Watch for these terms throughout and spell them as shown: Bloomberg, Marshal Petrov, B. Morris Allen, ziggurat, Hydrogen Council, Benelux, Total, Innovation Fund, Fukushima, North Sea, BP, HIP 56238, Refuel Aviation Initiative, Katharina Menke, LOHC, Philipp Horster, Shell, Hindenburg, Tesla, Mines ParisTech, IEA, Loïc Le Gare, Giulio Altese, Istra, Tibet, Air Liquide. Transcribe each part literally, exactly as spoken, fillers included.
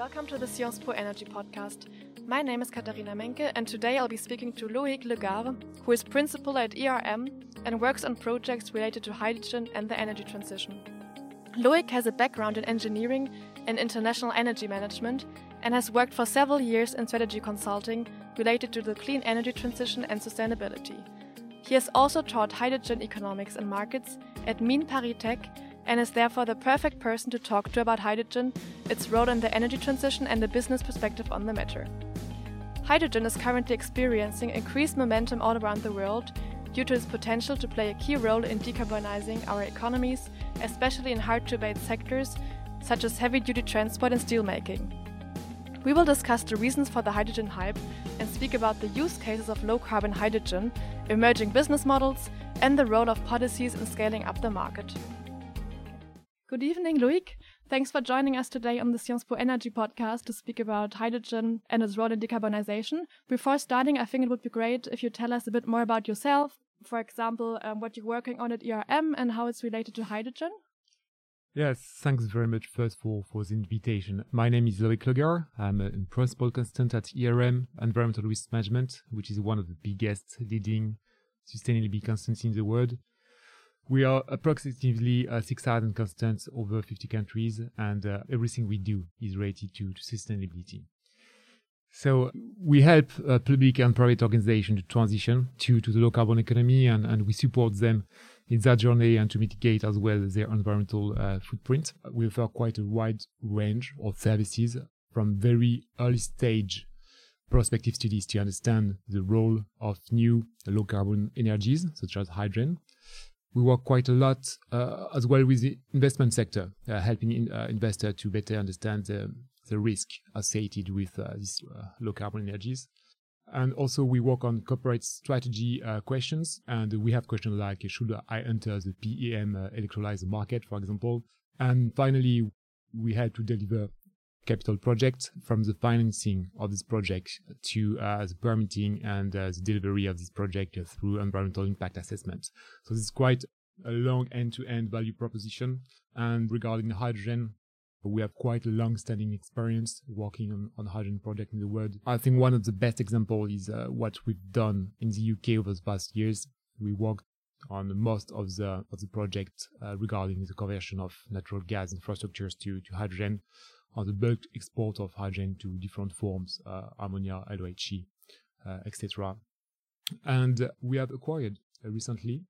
Welcome to the Sciences Po Energy Podcast. My name is Katharina Menke, and today I'll be speaking to Loïc Le Gare, who is principal at E R M and works on projects related to hydrogen and the energy transition. Loïc has a background in engineering and international energy management and has worked for several years in strategy consulting related to the clean energy transition and sustainability. He has also taught hydrogen economics and markets at Mines ParisTech and is therefore the perfect person to talk to about hydrogen, its role in the energy transition and the business perspective on the matter. Hydrogen is currently experiencing increased momentum all around the world due to its potential to play a key role in decarbonizing our economies, especially in hard-to-abate sectors such as heavy-duty transport and steelmaking. We will discuss the reasons for the hydrogen hype and speak about the use cases of low-carbon hydrogen, emerging business models, and the role of policies in scaling up the market. Good evening, Loïc. Thanks for joining us today on the Sciences Po Energy Podcast to speak about hydrogen and its role in decarbonization. Before starting, I think it would be great if you tell us a bit more about yourself, for example, um, what you're working on at E R M and how it's related to hydrogen. Yes, thanks very much first for, for the invitation. My name is Loïc Le Gare. I'm a principal consultant at E R M Environmental Risk Management, which is one of the biggest leading sustainability consultants in the world. We are approximately uh, six thousand consultants over fifty countries, and uh, everything we do is related to, to sustainability. So we help uh, public and private organizations to transition to, to the low-carbon economy, and, and we support them in that journey and to mitigate as well their environmental uh, footprint. We offer quite a wide range of services, from very early-stage prospective studies to understand the role of new low-carbon energies, such as hydrogen. We work quite a lot uh, as well with the investment sector, uh, helping in, uh, investors to better understand the, the risk associated with uh, these uh, low-carbon energies. And also we work on corporate strategy uh, questions, and we have questions like, should I enter the P E M uh, electrolyzer market, for example? And finally, we had to deliver capital projects, from the financing of this project to uh, the permitting and uh, the delivery of this project uh, through environmental impact assessments. So this is quite a long end-to-end value proposition. And regarding hydrogen, we have quite a long-standing experience working on, on hydrogen projects in the world. I think one of the best examples is uh, what we've done in the U K over the past years. We worked on most of the of the project uh, regarding the conversion of natural gas infrastructures to, to hydrogen, on the bulk export of hydrogen to different forms, uh, ammonia, L O H C, uh, et cetera. And uh, we have acquired uh, recently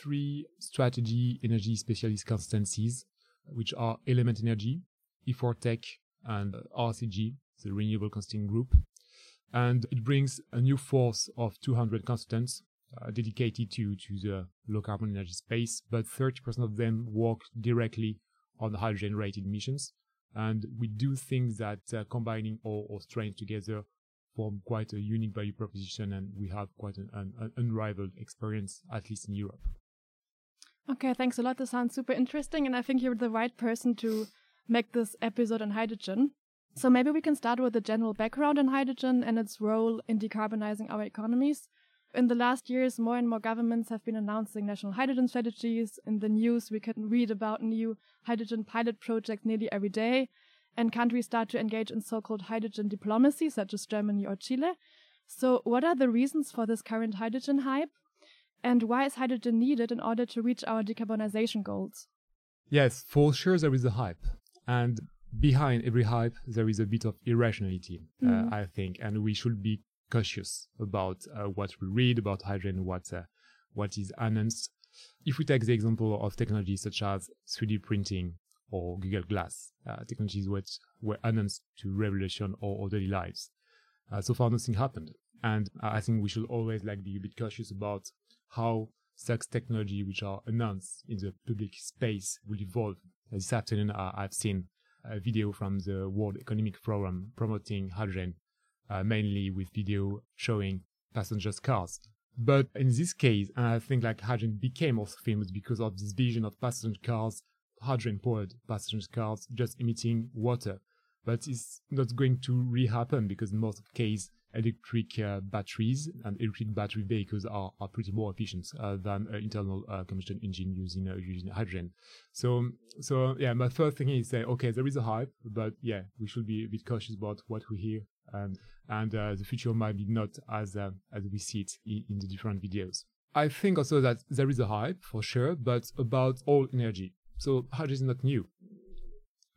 three strategy energy specialist consultancies, which are Element Energy, E four Tech, and uh, R C G, the Renewable Consulting Group. And it brings a new force of two hundred consultants uh, dedicated to, to the low-carbon energy space, but thirty percent of them work directly on hydrogen-related missions. And we do think that uh, combining all our strengths together form quite a unique value proposition, and we have quite an, an, an unrivaled experience, at least in Europe. Okay, thanks a lot. This sounds super interesting, and I think you're the right person to make this episode on hydrogen. So maybe we can start with the general background on hydrogen and its role in decarbonizing our economies. In the last years, more and more governments have been announcing national hydrogen strategies. In the news, we can read about new hydrogen pilot projects nearly every day. And countries start to engage in so-called hydrogen diplomacy, such as Germany or Chile. So what are the reasons for this current hydrogen hype? And why is hydrogen needed in order to reach our decarbonization goals? Yes, for sure there is a hype. And behind every hype, there is a bit of irrationality, mm. uh, I think. And we should be cautious about uh, what we read about hydrogen, what uh, what is announced. If we take the example of technologies such as three D printing or Google Glass, uh, technologies which were announced to revolution our daily lives, uh, so far nothing happened. And uh, I think we should always like be a bit cautious about how such technology which are announced in the public space will evolve. Uh, this afternoon, uh, I've seen a video from the World Economic Forum promoting hydrogen, Uh, mainly with video showing passenger cars. But in this case, and I think like hydrogen became also famous because of this vision of passenger cars, hydrogen-powered passenger cars just emitting water. But it's not going to really happen because in most cases, electric uh, batteries and electric battery vehicles are, are pretty more efficient uh, than uh, internal uh, combustion engine using uh, using hydrogen. So so yeah, my first thing is say okay, there is a hype, but yeah, we should be a bit cautious about what we hear, um, and uh, the future might be not as uh, as we see it in, in the different videos. I think also that there is a hype for sure, but about all energy. So hydrogen is not new.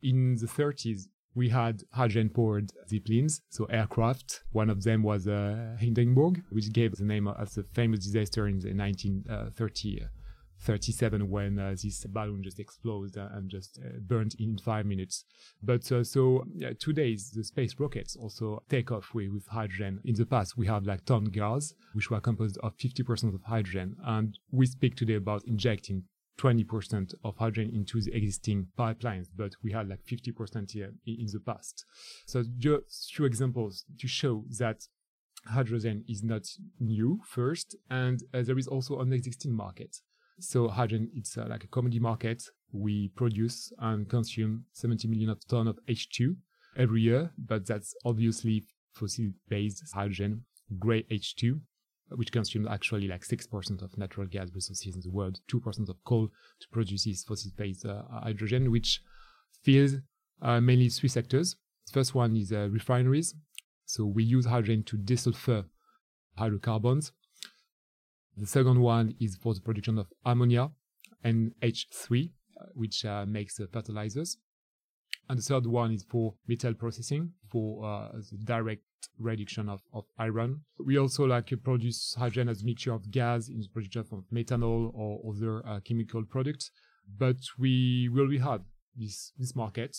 In the thirties, we had hydrogen-powered zeppelins, so aircraft. One of them was uh, Hindenburg, which gave the name of the famous disaster in the nineteen thirty-seven, when uh, this balloon just exploded and just uh, burned in five minutes. But uh, so uh, today, the space rockets also take off with, with hydrogen. In the past, we had like TON cars, which were composed of fifty percent of hydrogen, and we speak today about injecting twenty percent of hydrogen into the existing pipelines, but we had like fifty percent here in the past. So just few examples to show that hydrogen is not new first, and uh, there is also an existing market. So hydrogen, it's uh, like a commodity market. We produce and consume seventy million tons of H two every year, but that's obviously fossil-based hydrogen, gray H two, which consumes actually like six percent of natural gas resources in the world, two percent of coal to produce this fossil-based uh, hydrogen, which fills uh, mainly three sectors. The first one is uh, refineries. So we use hydrogen to desulfur hydrocarbons. The second one is for the production of ammonia, N H three, which uh, makes uh, fertilizers. And the third one is for metal processing, for uh, the direct reduction of, of iron. We also like produce hydrogen as a mixture of gas in the production of methanol or other uh, chemical products. But we will really have this, this market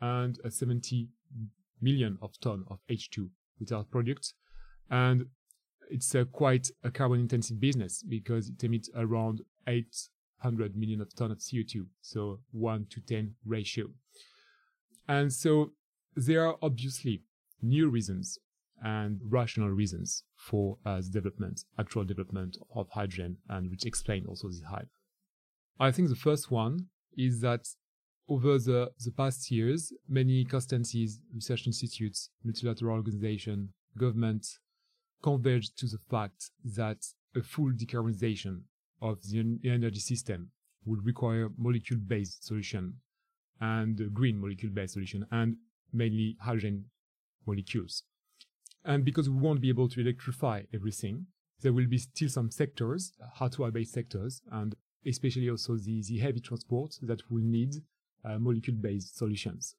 and uh, seventy million tons of H two with our products. And it's uh, quite a carbon intensive business because it emits around eight hundred million tons of C O two. So one to ten ratio. And so there are obviously new reasons and rational reasons for uh, the development, actual development of hydrogen, and which explain also this hype. I think the first one is that over the, the past years, many consultancies, research institutes, multilateral organizations, governments converged to the fact that a full decarbonization of the energy system would require molecule-based solution and green molecule-based solution, and mainly hydrogen molecules. And because we won't be able to electrify everything, there will be still some sectors, hardware-based sectors, and especially also the, the heavy transport that will need uh, molecule-based solutions.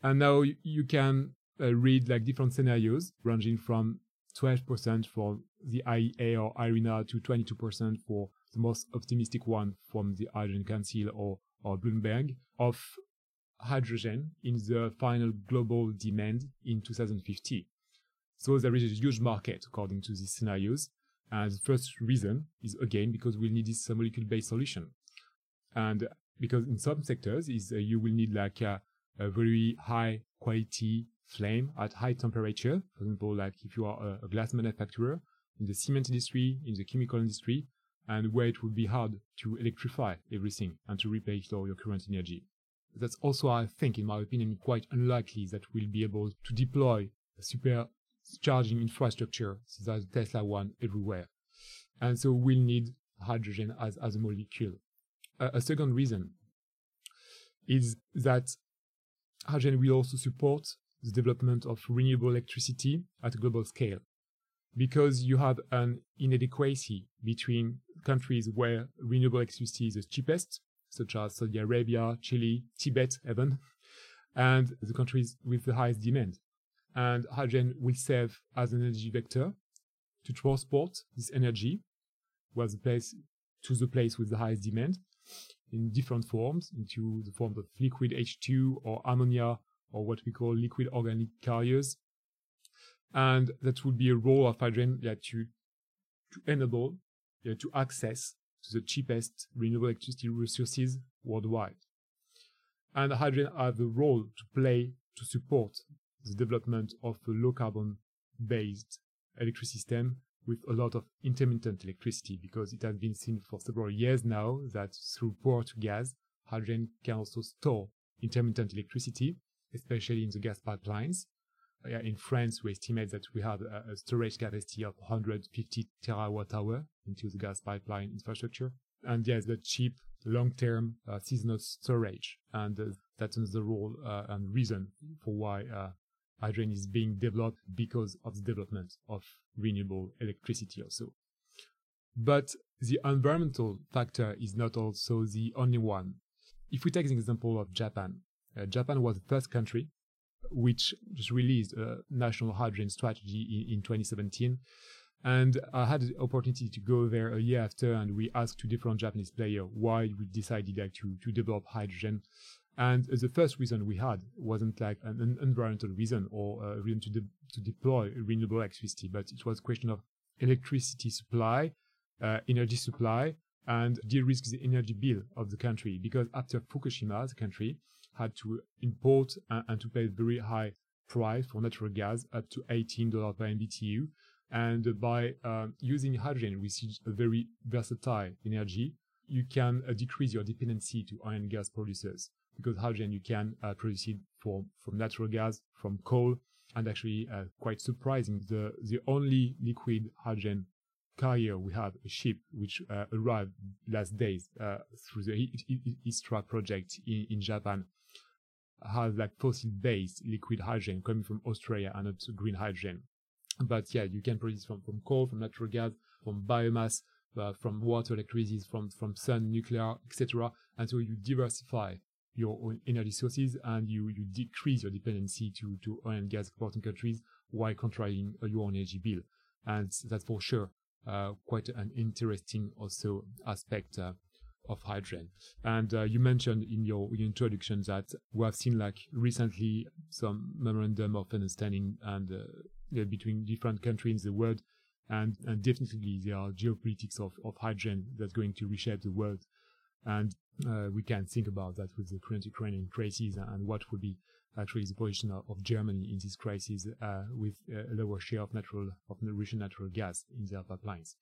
And now you can uh, read like different scenarios ranging from twelve percent for the I E A or IRENA to twenty-two percent for the most optimistic one from the Hydrogen Council or, or Bloomberg of hydrogen in the final global demand in two thousand fifty. So there is a huge market according to these scenarios. And the first reason is again because we'll need this molecule-based solution. And because in some sectors is uh, you will need like a, a very high quality flame at high temperature. For example, like if you are a, a glass manufacturer, in the cement industry, in the chemical industry, and where it would be hard to electrify everything and to replace all your current energy. That's also, I think, in my opinion, quite unlikely that we'll be able to deploy a supercharging infrastructure, such as the Tesla one, everywhere. And so we'll need hydrogen as, as a molecule. Uh, a second reason is that hydrogen will also support the development of renewable electricity at a global scale, because you have an inadequacy between countries where renewable electricity is the cheapest, such as Saudi Arabia, Chile, Tibet, even, and the countries with the highest demand. And hydrogen will serve as an energy vector to transport this energy was the place, to the place with the highest demand in different forms, into the form of liquid H two or ammonia or what we call liquid organic carriers. And that would be a role of hydrogen yeah, to, to enable, yeah, to access to the cheapest renewable electricity resources worldwide. And hydrogen have a role to play to support the development of a low-carbon-based electric system with a lot of intermittent electricity, because it has been seen for several years now that through power-to-gas, hydrogen can also store intermittent electricity, especially in the gas pipelines. yeah, in France, we estimate that we have a, a storage capacity of one hundred fifty terawatt hour into the gas pipeline infrastructure. And yes, the cheap, long-term uh, seasonal storage. And uh, that's the role uh, and reason for why uh, hydrogen is being developed, because of the development of renewable electricity also. But the environmental factor is not also the only one. If we take the example of Japan, uh, Japan was the first country which just released a national hydrogen strategy in, in twenty seventeen. And I had the opportunity to go there a year after, and we asked two different Japanese players why we decided like, to, to develop hydrogen. And the first reason we had wasn't like an, an environmental reason or a reason to, de- to deploy renewable electricity, but it was a question of electricity supply, uh, energy supply, and de-risk the energy bill of the country. Because after Fukushima, the country had to import and, and to pay a very high price for natural gas, up to eighteen dollars per M B T U. And by uh, using hydrogen, which is a very versatile energy, you can uh, decrease your dependency to oil and gas producers. Because hydrogen, you can uh, produce it from, from natural gas, from coal, and actually uh, quite surprising, the, the only liquid hydrogen carrier we have, a ship which uh, arrived last days uh, through the Istra project in, in Japan, has like fossil-based liquid hydrogen coming from Australia and also green hydrogen. But yeah, you can produce from, from coal, from natural gas, from biomass, uh, from water electricity, from, from sun, nuclear, et cetera. And so you diversify your own energy sources and you, you decrease your dependency to, to oil and gas exporting countries while controlling your own energy bill. And that's for sure uh, quite an interesting also aspect uh, of hydrogen. And uh, you mentioned in your, your introduction that we have seen like recently some memorandum of understanding and uh, between different countries in the world, and, and definitely there are geopolitics of, of hydrogen that's going to reshape the world. And uh, we can think about that with the current Ukrainian crisis and what would be actually the position of, of Germany in this crisis uh, with a lower share of natural of Russian natural gas in their pipelines.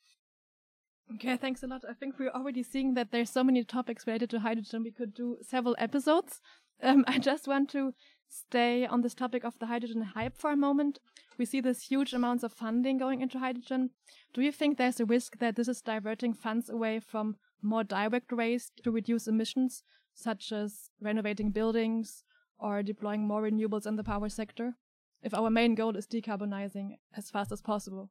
Okay, thanks a lot. I think we're already seeing that there's so many topics related to hydrogen. We could do several episodes. Um, I just want to stay on this topic of the hydrogen hype for a moment. We see this huge amounts of funding going into hydrogen. Do you think there's a risk that this is diverting funds away from more direct ways to reduce emissions, such as renovating buildings or deploying more renewables in the power sector, if our main goal is decarbonizing as fast as possible?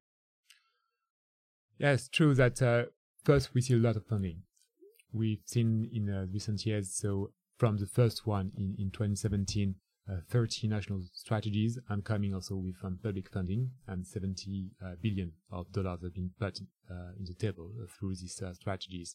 Yeah, it's true that uh, first we see a lot of funding. We've seen in uh, recent years, so from the first one in, in twenty seventeen, Uh, thirty national strategies, and coming also with um, public funding, and seventy billion dollars have been put uh, in the table uh, through these uh, strategies.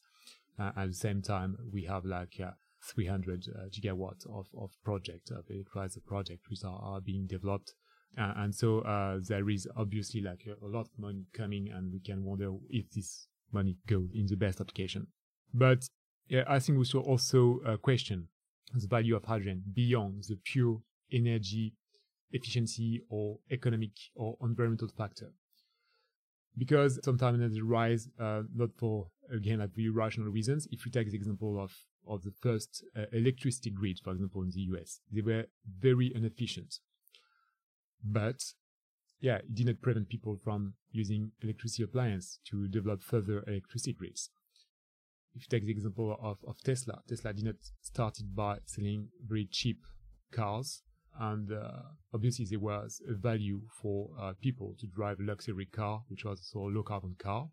Uh, at the same time, we have like uh, three hundred uh, gigawatts of, of projects, of electrolyzer projects, which are, are being developed. Uh, and so uh, there is obviously like a, a lot of money coming, and we can wonder if this money goes in the best application. But yeah, I think we should also uh, question the value of hydrogen beyond the pure energy efficiency or economic or environmental factor. Because sometimes energy rise, uh, not for, again, like very rational reasons. If you take the example of, of the first uh, electricity grid, for example, in the U S, they were very inefficient. But, yeah, it did not prevent people from using electricity appliances to develop further electricity grids. If you take the example of, of Tesla, Tesla did not start by selling very cheap cars. And uh, obviously there was a value for uh, people to drive a luxury car, which was also a low-carbon car.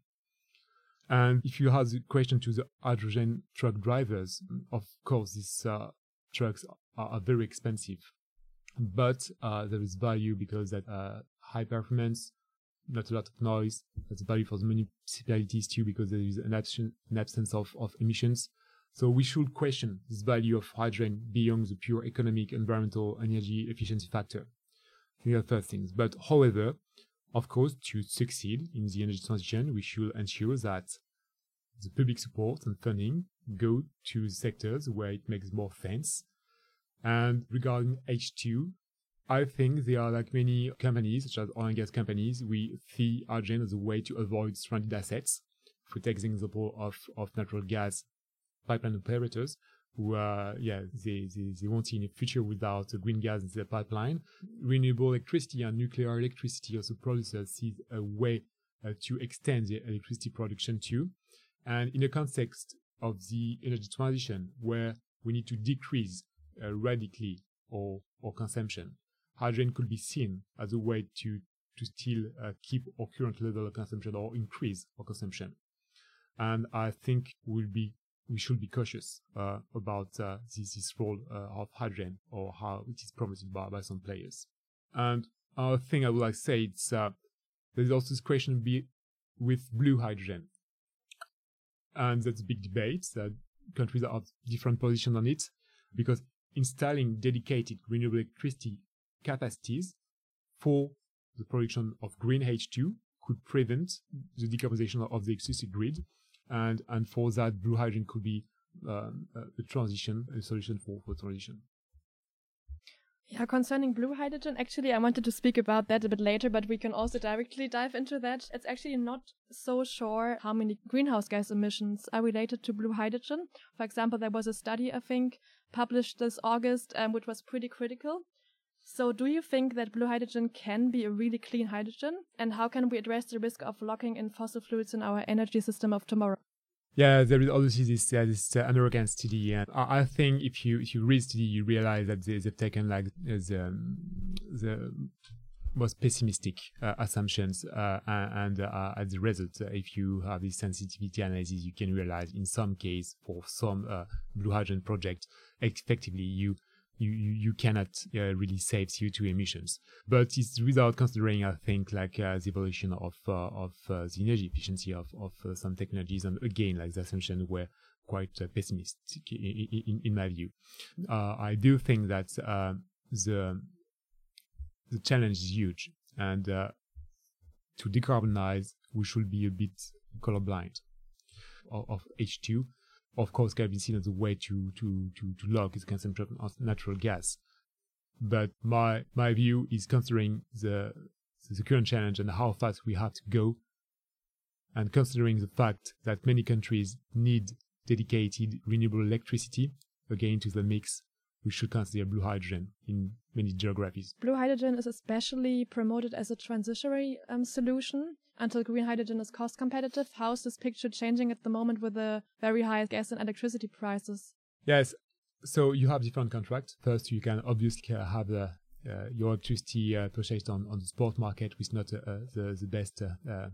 And if you have the question to the hydrogen truck drivers, of course, these uh, trucks are, are very expensive. But uh, there is value because that uh, high performance, not a lot of noise. That's value for the municipalities too, because there is an, abs- an absence of, of emissions. So we should question this value of hydrogen beyond the pure economic, environmental, energy efficiency factor. These are first things. But however, of course, to succeed in the energy transition, we should ensure that the public support and funding go to sectors where it makes more sense. And regarding H two, I think there are like many companies, such as oil and gas companies, we see hydrogen as a way to avoid stranded assets. If we take the example of, of natural gas pipeline operators, who are, yeah, they, they, they won't see a future without green gas in their pipeline. Renewable electricity and nuclear electricity also producers see a way uh, to extend their electricity production too. And in the context of the energy transition, where we need to decrease uh, radically or, or consumption, hydrogen could be seen as a way to, to still uh, keep our current level of consumption or increase our consumption. And I think we'll be we should be cautious uh, about uh, this, this role uh, of hydrogen, or how it is promoted by, by some players. And another thing I would like to say is uh, there's also this question be with blue hydrogen. And that's a big debate. Uh, countries have different positions on it, because installing dedicated renewable electricity capacities for the production of green H two could prevent the decarbonization of the electricity grid. And, and for that, blue hydrogen could be um, a transition, a solution for, for transition. Yeah, concerning blue hydrogen, actually, I wanted to speak about that a bit later, but we can also directly dive into that. It's actually not so sure how many greenhouse gas emissions are related to blue hydrogen. For example, there was a study, I think, published this August, um, which was pretty critical. So do you think that blue hydrogen can be a really clean hydrogen? And how can we address the risk of locking in fossil fuels in our energy system of tomorrow? Yeah, there is obviously this uh, this uh, American study. And I, I think if you if you read the study, you realize that they, they've taken like uh, the, the most pessimistic uh, assumptions. Uh, and uh, as a result, uh, if you have this sensitivity analysis, you can realize in some case for some uh, blue hydrogen project, effectively you You, you cannot uh, really save C O two emissions, but it's without considering, I think, like uh, the evolution of uh, of uh, the energy efficiency of of uh, some technologies, and again, like the assumptions were quite uh, pessimistic in, in, in my view. Uh, I do think that uh, the the challenge is huge, and uh, to decarbonize, we should be a bit colorblind of, of H two. Of course, can be seen as a way to to to to lock its consumption of natural gas. But my my view is, considering the the current challenge and how fast we have to go, and considering the fact that many countries need dedicated renewable electricity again to the mix, we should consider blue hydrogen in many geographies. Blue hydrogen is especially promoted as a transitory um, solution until green hydrogen is cost competitive. How is this picture changing at the moment with the very high gas and electricity prices? Yes, so you have different contracts. First, you can obviously have uh, uh, your electricity uh, purchased on, on the spot market, which is not uh, the, the best uh, uh,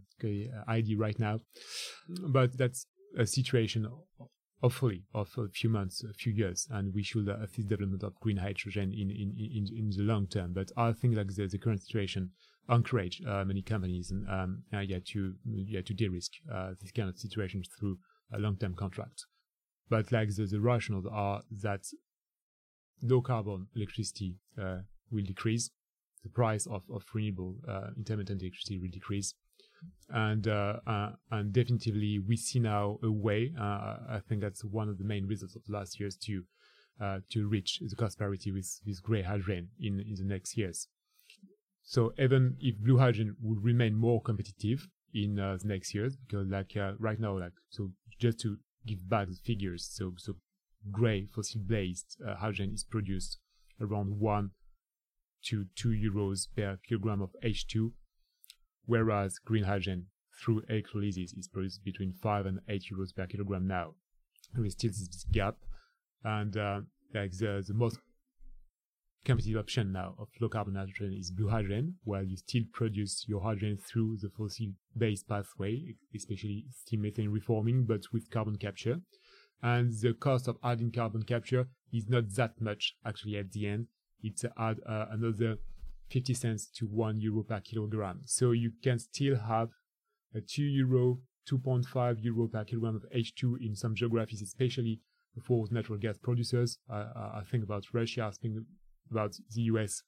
idea right now. But that's a situation hopefully of a few months, a few years, and we should uh, assist development of green hydrogen in, in, in, in the long term. But I think like the, the current situation encourage uh, many companies and um, uh, yeah, to yeah, to de-risk uh, this kind of situation through a long-term contract. But like the, the rationales are that low-carbon electricity uh, will decrease, the price of, of renewable uh, intermittent electricity will decrease, and uh, uh, and definitively we see now a way. Uh, I think that's one of the main results of last year's to uh, to reach the cost parity with with grey hydrogen in in the next years. So even if blue hydrogen will remain more competitive in uh, the next years, because like uh, right now, like so just to give back the figures, so so grey fossil-based uh, hydrogen is produced around one to two euros per kilogram of H two. Whereas green hydrogen through electrolysis is produced between five and eight euros per kilogram now. There is still this gap, and uh, like the, the most competitive option now of low carbon hydrogen is blue hydrogen, where you still produce your hydrogen through the fossil-based pathway, especially steam methane reforming, but with carbon capture. And the cost of adding carbon capture is not that much actually at the end. It's add uh, another fifty cents to one euro per kilogram. So you can still have a two euro, two point five euro per kilogram of H two in some geographies, especially for natural gas producers. Uh, I think about Russia, I think about the U S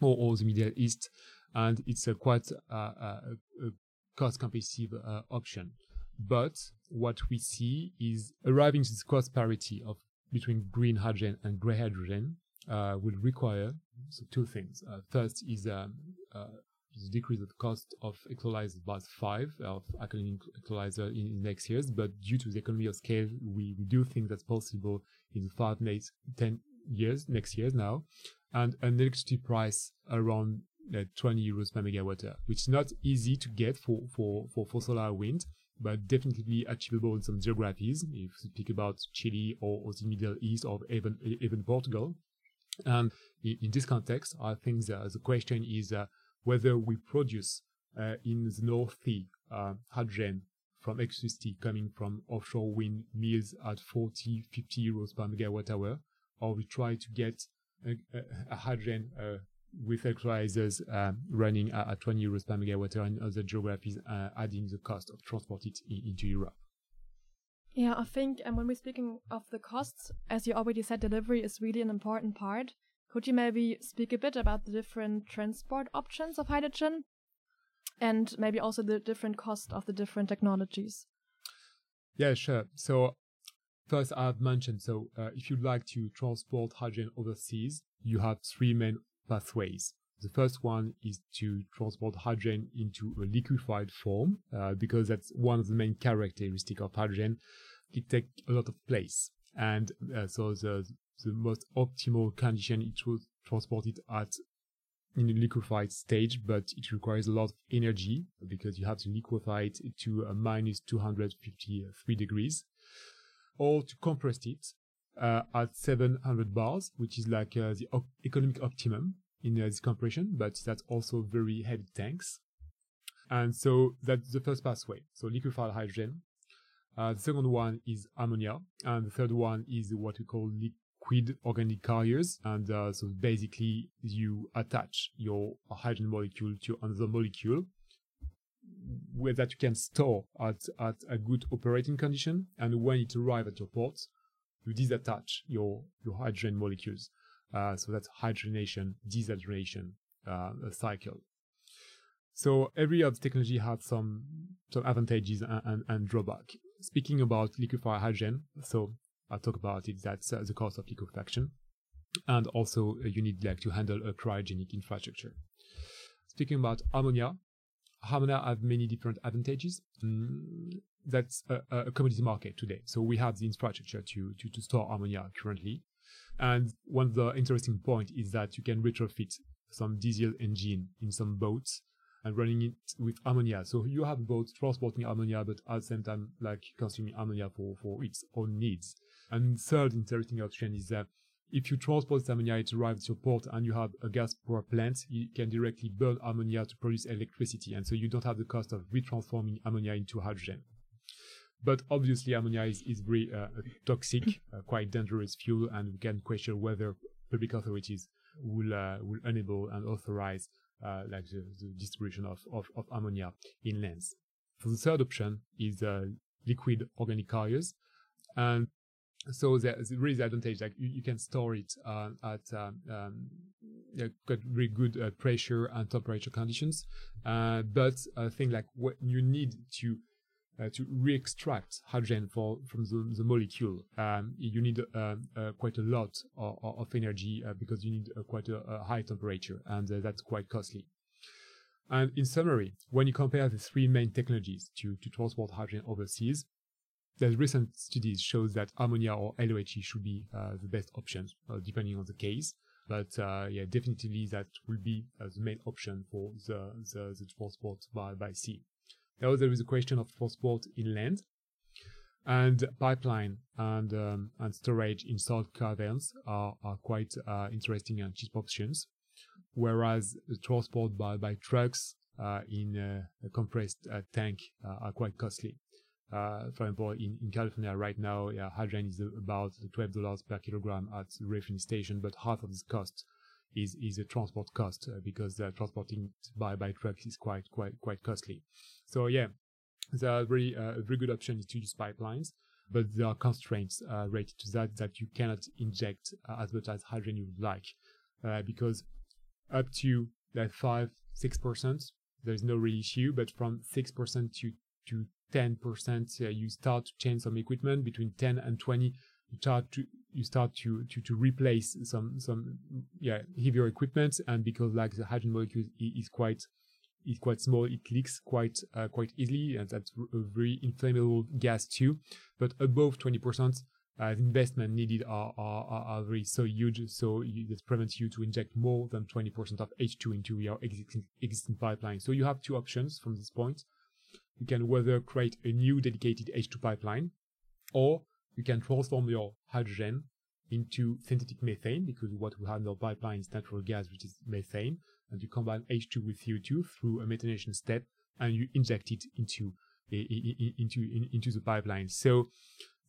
or, or the Middle East, and it's a quite uh, a, a cost competitive uh, option. But what we see is arriving to this cost parity of between green hydrogen and grey hydrogen uh, will require so two things. Uh, first is um, uh, to decrease the cost of electrolyzer by five of alkaline electrolyzer in, in next years. But due to the economy of scale, we, we do think that's possible in five, eight, ten years, next years now. And an electricity price around uh, twenty euros per megawatt hour, which is not easy to get for, for, for, for solar wind, but definitely achievable in some geographies, if you speak about Chile or, or the Middle East or even, even Portugal. And in this context, I think the, the question is uh, whether we produce uh, in the North Sea uh, hydrogen from electricity coming from offshore wind mills at forty, fifty euros per megawatt hour, or we try to get a, a, a hydrogen uh, with electrolyzers uh, running at, at twenty euros per megawatt hour in other geographies, uh, adding the cost of transport it in, into Europe. Yeah, I think um, when we're speaking of the costs, as you already said, delivery is really an important part. Could you maybe speak a bit about the different transport options of hydrogen and maybe also the different cost of the different technologies? Yeah, sure. So first, I've mentioned, so uh, if you'd like to transport hydrogen overseas, you have three main pathways. The first one is to transport hydrogen into a liquefied form, uh, because that's one of the main characteristics of hydrogen. It takes a lot of place. And uh, so the the most optimal condition, it was transported at in a liquefied stage, but it requires a lot of energy because you have to liquefy it to uh, minus two hundred fifty-three degrees, or to compress it uh, at seven hundred bars, which is like uh, the op- economic optimum in uh, this compression, but that's also very heavy tanks. And so that's the first pathway, so liquefied hydrogen. Uh, the second one is ammonia, and the third one is what we call liquid organic carriers. And uh, so basically you attach your hydrogen molecule to another molecule where that you can store at, at a good operating condition, and when it arrives at your port, you disattach your, your hydrogen molecules. Uh, so that's hydrogenation, dehydrogenation uh, cycle. So every other technology has some some advantages and, and, and drawback. Speaking about liquefied hydrogen, so I'll talk about it. That's uh, the cost of liquefaction, and also uh, you need like to handle a cryogenic infrastructure. Speaking about ammonia, ammonia has many different advantages. Mm, that's a, a commodity market today. So we have the infrastructure to to, to store ammonia currently. And one of the interesting points is that you can retrofit some diesel engine in some boats and running it with ammonia. So you have boats transporting ammonia, but at the same time, like consuming ammonia for, for its own needs. And third interesting option is that if you transport ammonia, it arrives at your port and you have a gas power plant, you can directly burn ammonia to produce electricity. And so you don't have the cost of retransforming ammonia into hydrogen. But obviously, ammonia is, is very uh, toxic, uh, quite dangerous fuel, and we can question whether public authorities will uh, will enable and authorize uh, like the, the distribution of, of, of ammonia in lands. So the third option is uh, liquid organic carriers, and so there's really the advantage, like you, you can store it uh, at um, um, got really good uh, pressure and temperature conditions. Uh, but I think like what you need to Uh, to re-extract hydrogen for, from the, the molecule, um, you need uh, uh, quite a lot of, of energy uh, because you need uh, quite a, a high temperature, and uh, that's quite costly. And in summary, when you compare the three main technologies to, to transport hydrogen overseas, there's recent studies show that ammonia or L O H C should be uh, the best option, uh, depending on the case. But uh, yeah, definitely that will be uh, the main option for the, the, the transport by, by sea. Now there is a question of transport inland and pipeline and um, and storage in salt caverns are, are quite uh, interesting and cheap options, whereas the transport by, by trucks uh, in uh, a compressed uh, tank uh, are quite costly. Uh, for example, in, in California right now, yeah, hydrogen is about twelve dollars per kilogram at the refining station, but half of this cost is is a transport cost uh, because uh, transporting by by trucks is quite quite quite costly. So yeah, the very uh, very good option is to use pipelines, but there are constraints uh, related to that that you cannot inject uh, as much as hydrogen you would like, uh, because up to like five six percent there is no real issue, but from six percent to to ten percent uh, you start to change some equipment. Between ten and twenty. You start to you start to, to, to replace some some yeah heavier equipment, and because like the hydrogen molecule is quite it's quite small, it leaks quite uh, quite easily, and that's a very inflammable gas too. But above twenty percent, uh, the investment needed are are are very so huge, so you, that prevents you to inject more than twenty percent of H two into your existing existing pipeline. So you have two options from this point. You can whether create a new dedicated H two pipeline, or you can transform your hydrogen into synthetic methane, because what we have in our pipeline is natural gas, which is methane, and you combine H two with C O two through a methanation step, and you inject it into into into the pipeline. So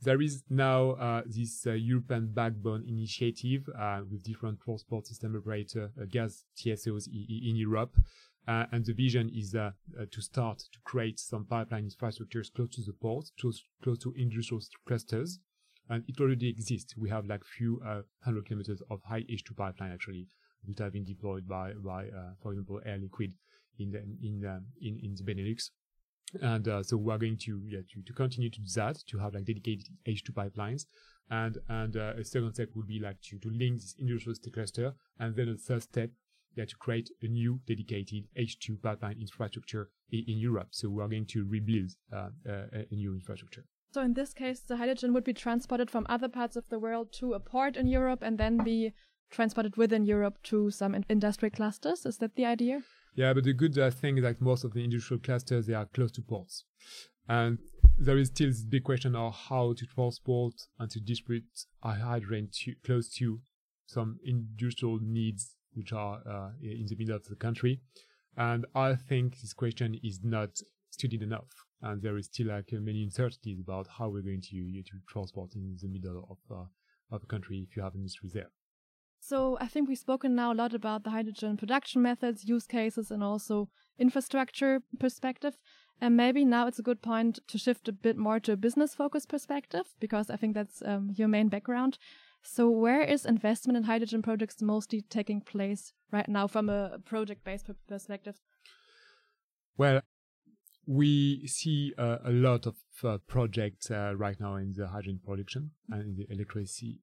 there is now uh, this uh, European backbone initiative uh, with different transport system operator uh, gas T S Os in Europe, uh, and the vision is uh, uh, to start to create some pipeline infrastructures close to the ports, close, close to industrial clusters. And it already exists. We have like few uh, hundred kilometers of high H two pipeline actually, which have been deployed by by uh, for example Air Liquide in the, in the, in in the Benelux, and uh, so we are going to yeah to, to continue to do that, to have like dedicated H two pipelines, and and uh, a second step would be like to to link this industrial cluster, and then a third step yeah to create a new dedicated H two pipeline infrastructure in, in Europe. So we are going to rebuild uh, a, a new infrastructure. So in this case, the hydrogen would be transported from other parts of the world to a port in Europe and then be transported within Europe to some in- industrial clusters. Is that the idea? Yeah, but the good uh, thing is that most of the industrial clusters, they are close to ports. And there is still this big question of how to transport and to distribute hydrogen to, close to some industrial needs which are uh, in the middle of the country. And I think this question is not studied enough, and there is still like uh, many uncertainties about how we're going to to transport in the middle of uh, of a country if you have industry there. So I think we've spoken now a lot about the hydrogen production methods, use cases, and also infrastructure perspective. And maybe now it's a good point to shift a bit more to a business focused perspective, because I think that's um, your main background. So where is investment in hydrogen projects mostly taking place right now from a project based perspective? Well, we see uh, a lot of uh, projects uh, right now in the hydrogen production and in the electricity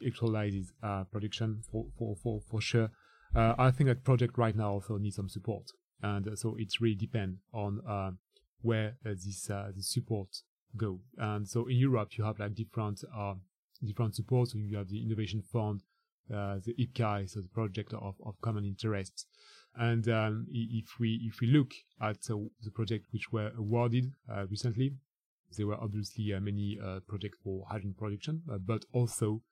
electrolysis uh, production for for for, for sure. Uh, I think that project right now also needs some support, and uh, so it really depends on uh, where uh, this uh, the support go. And so in Europe you have like different uh, different supports. So you have the Innovation Fund, uh, the I P C A I, so the project of, of common interest. And um, if we if we look at uh, the projects which were awarded uh, recently, there were obviously uh, many uh, projects for hydrogen production, uh, but also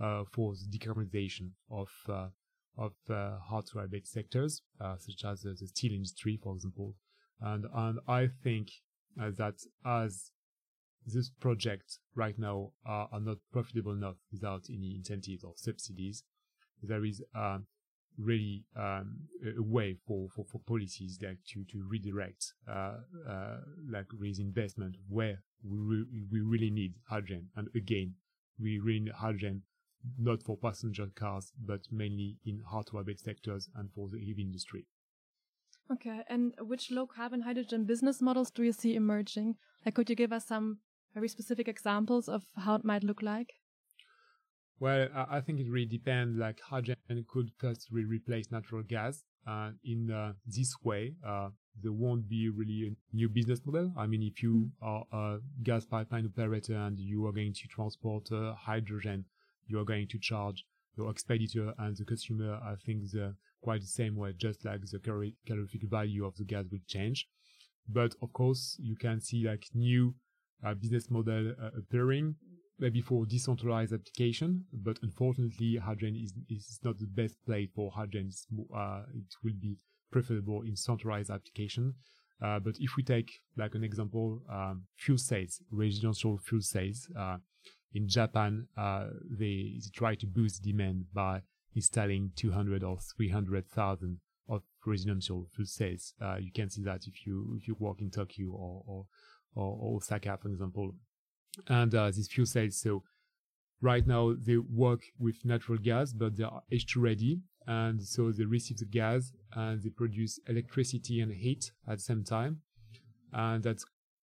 uh, for the decarbonization of uh, of uh, hard to abate sectors, uh, such as uh, the steel industry, for example. And and I think uh, that as these projects right now are, are not profitable enough without any incentives or subsidies, there is Uh, really um, a way for, for, for policies like to, to redirect uh, uh, like raise investment where we, re- we really need hydrogen. And again, we really need hydrogen not for passenger cars, but mainly in hard-to-abate sectors and for the heavy industry. Okay, and which low-carbon hydrogen business models do you see emerging? Like, could you give us some very specific examples of how it might look like? Well, I think it really depends. Like hydrogen could first re- replace natural gas, and uh, in uh, this way, uh, there won't be really a new business model. I mean, if you are a gas pipeline operator and you are going to transport uh, hydrogen, you are going to charge your expeditor and the consumer. I think the quite the same way, just like the calor- calorific value of the gas will change. But of course, you can see like new uh, business model uh, appearing. Maybe for decentralized application, but unfortunately, hydrogen is is not the best place for hydrogen. Uh, it will be preferable in centralized application. Uh, but if we take like an example, um, fuel cells, residential fuel cells, uh, in Japan, uh, they, they try to boost demand by installing two hundred or three hundred thousand of residential fuel cells. Uh, you can see that if you if you work in Tokyo or or, or Osaka, for example. And uh, these fuel cells, so right now they work with natural gas, but they are H two ready, and so they receive the gas and they produce electricity and heat at the same time. And that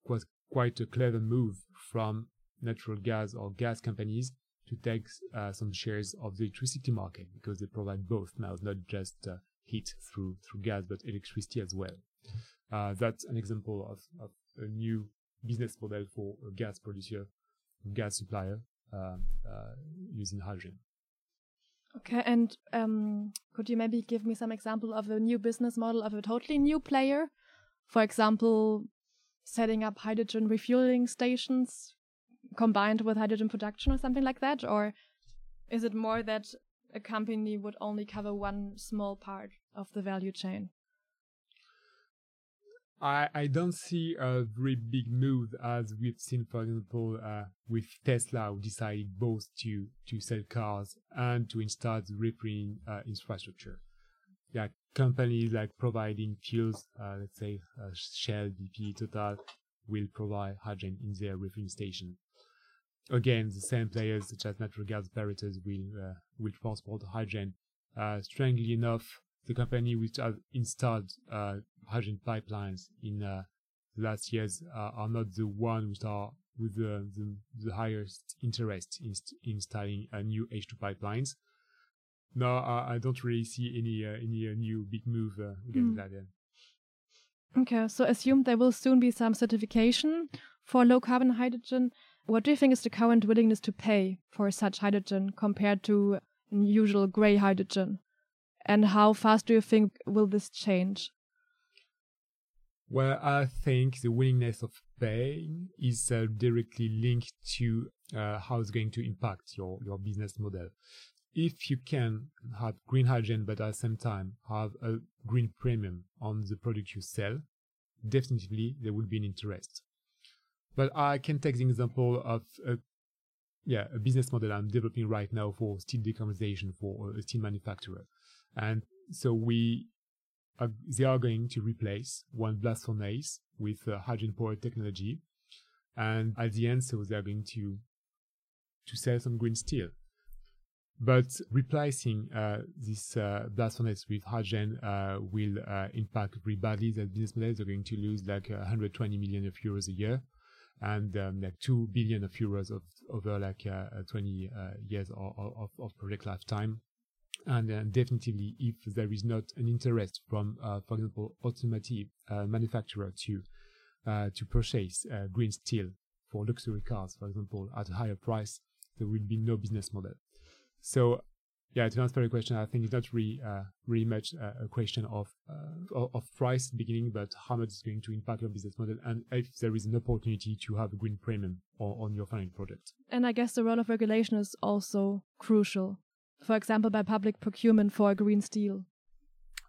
was quite a clever move from natural gas or gas companies to take uh, some shares of the electricity market, because they provide both now, not just uh, heat through through gas, but electricity as well. Uh, that's an example of, of a new business model for a gas producer, a gas supplier uh, uh, using hydrogen. Okay, and um, could you maybe give me some example of a new business model of a totally new player? For example, setting up hydrogen refueling stations combined with hydrogen production or something like that? Or is it more that a company would only cover one small part of the value chain? I, I don't see a very big move as we've seen, for example, uh, with Tesla, who decided both to, to sell cars and to install the refueling uh, infrastructure. Yeah, companies like providing fuels, uh, let's say uh, Shell, B P, Total, will provide hydrogen in their refueling station. Again, the same players such as natural gas operators will uh, will transport hydrogen. Uh, strangely enough, the company which has installed uh, hydrogen pipelines in uh, the last years uh, are not the one which are with the, the, the highest interest in st- installing uh, new H two pipelines. No, uh, I don't really see any uh, any uh, new big move uh, against mm. that end. Okay, so assume there will soon be some certification for low carbon hydrogen. What do you think is the current willingness to pay for such hydrogen compared to usual grey hydrogen? And how fast do you think will this change? Well, I think the willingness of paying is uh, directly linked to uh, how it's going to impact your, your business model. If you can have green hydrogen, but at the same time have a green premium on the product you sell, definitely there will be an interest. But I can take the example of a, yeah, a business model I'm developing right now for steel decarbonization for a steel manufacturer. And so we are, they are going to replace one blast furnace with uh, hydrogen-powered technology. And at the end, so they are going to to sell some green steel. But replacing uh, this uh, blast furnace with hydrogen uh, will uh, impact very badly. That business models are going to lose like one hundred twenty million of euros a year. And um, like two billion of euros of over like uh, twenty uh, years of, of, of project lifetime, and uh, definitely if there is not an interest from, uh, for example, automotive uh, manufacturer to uh, to purchase uh, green steel for luxury cars, for example, at a higher price, there will be no business model. So, yeah, to answer your question, I think it's not really, uh, really much uh, a question of uh, of price beginning, but how much is going to impact your business model, and if there is an opportunity to have a green premium or, on your final product. And I guess the role of regulation is also crucial. For example, by public procurement for green steel.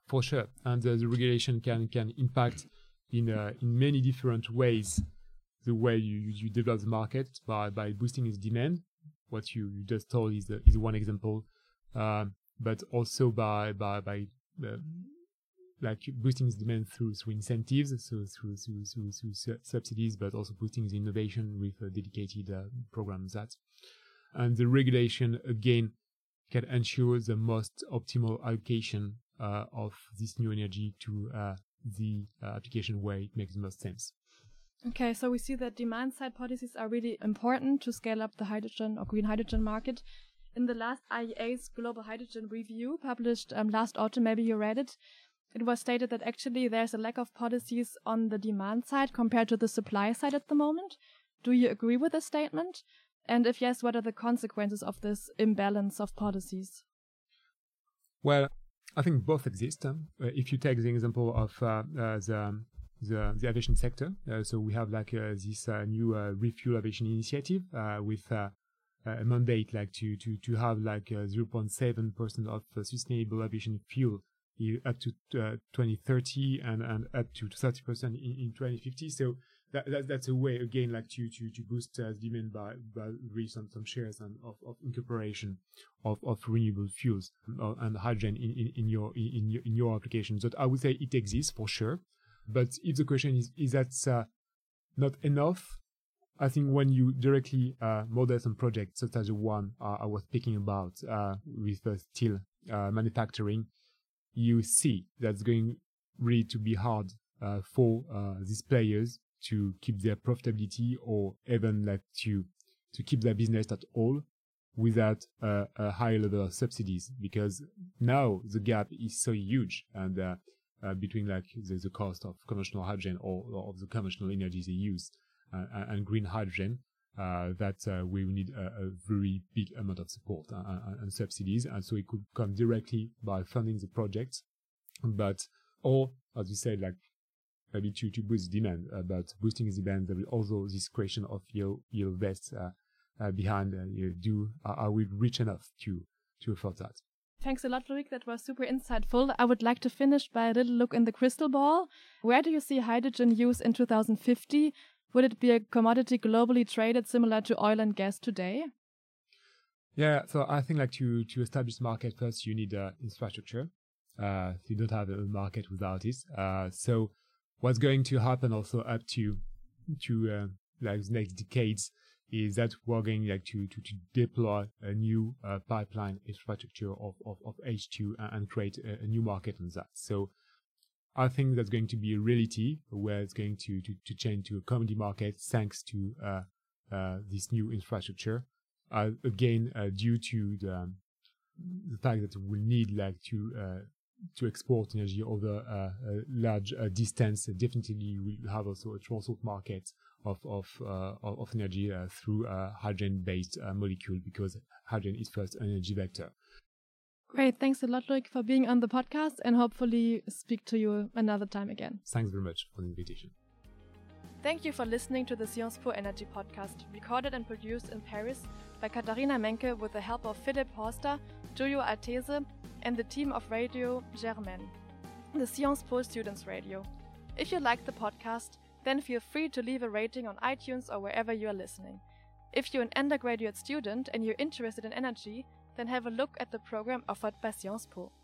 For sure, and uh, the regulation can can impact in uh, in many different ways the way you, you develop the market by by boosting its demand. What you, you just told is the, is one example. Uh, but also by by by uh, like boosting the demand through through incentives, so through through through, through su- subsidies, but also boosting the innovation with a dedicated uh, program that, and the regulation again can ensure the most optimal allocation uh, of this new energy to uh, the uh, application where it makes the most sense. Okay, so we see that demand side policies are really important to scale up the hydrogen or green hydrogen market. In the last I E A's Global Hydrogen Review, published um, last autumn, maybe you read it, it was stated that actually there's a lack of policies on the demand side compared to the supply side at the moment. Do you agree with this statement? And if yes, what are the consequences of this imbalance of policies? Well, I think both exist. Uh, if you take the example of uh, uh, the, the the aviation sector, uh, so we have like uh, this uh, new uh, Refuel Aviation Initiative uh, with uh, a mandate like to to to have like uh, zero point seven percent of uh, sustainable aviation fuel up to uh, twenty thirty and and up to thirty percent in, in twenty fifty. So that, that that's a way again like to to to boost uh, demand by by reach some some shares and of, of incorporation of of renewable fuels and, and hydrogen in, in in your in your in your applications. So I would say it exists for sure, but if the question is is that uh, not enough. I think when you directly uh, model some projects such as the one uh, I was speaking about uh, with uh, steel uh, manufacturing, you see that's going really to be hard uh, for uh, these players to keep their profitability or even like to to keep their business at all without uh, a high level of subsidies, because now the gap is so huge and uh, uh, between like the, the cost of conventional hydrogen or, or of the conventional energy they use uh, and green hydrogen, uh, that uh, we will need a, a very big amount of support uh, and subsidies. And so it could come directly by funding the project, but or as we said, like maybe to, to boost demand, uh, but boosting demand, there will also this question of yellow yellow vests uh, uh, behind. Uh, you know, do uh, are we rich enough to to afford that? Thanks a lot, Loïc. That was super insightful. I would like to finish by a little look in the crystal ball. Where do you see hydrogen use in two thousand fifty? Would it be a commodity globally traded similar to oil and gas today? Yeah, so I think like to, to establish market first, you need uh, infrastructure. Uh, you don't have a market without it. Uh, so what's going to happen also up to to uh, like the next decades is that we're going like to, to, to deploy a new uh, pipeline infrastructure of, of, of H two and create a, a new market on that. So I think that's going to be a reality where it's going to, to, to change to a commodity market thanks to uh, uh, this new infrastructure. Uh, again, uh, due to the, um, the fact that we'll need like to uh, to export energy over uh, a large uh, distance, definitely we'll have also a transport market of of uh, of energy uh, through a hydrogen-based uh, molecule, because hydrogen is first an energy vector. Great. Thanks a lot, Loïc, for being on the podcast, and hopefully speak to you another time again. Thanks very much for the invitation. Thank you for listening to the Sciences Po Energy podcast, recorded and produced in Paris by Katharina Menke with the help of Philipp Horster, Giulio Altese, and the team of Radio Germain, the Sciences Po Students Radio. If you like the podcast, then feel free to leave a rating on iTunes or wherever you are listening. If you're an undergraduate student and you're interested in energy, then have a look at the program offered by Sciences Po.